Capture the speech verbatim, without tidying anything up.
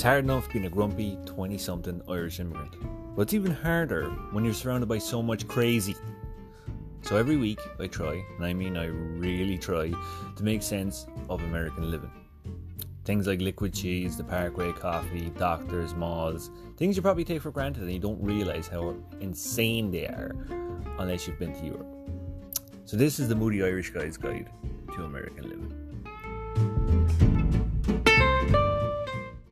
It's hard enough being a grumpy twenty-something Irish immigrant, but it's even harder when you're surrounded by so much crazy. So every week I try, and I mean I really try, to make sense of American living. Things like liquid cheese, the Parkway coffee, doctors, malls, things you probably take for granted and you don't realise how insane they are unless you've been to Europe. So this is the Moody Irish Guy's Guide to American Living.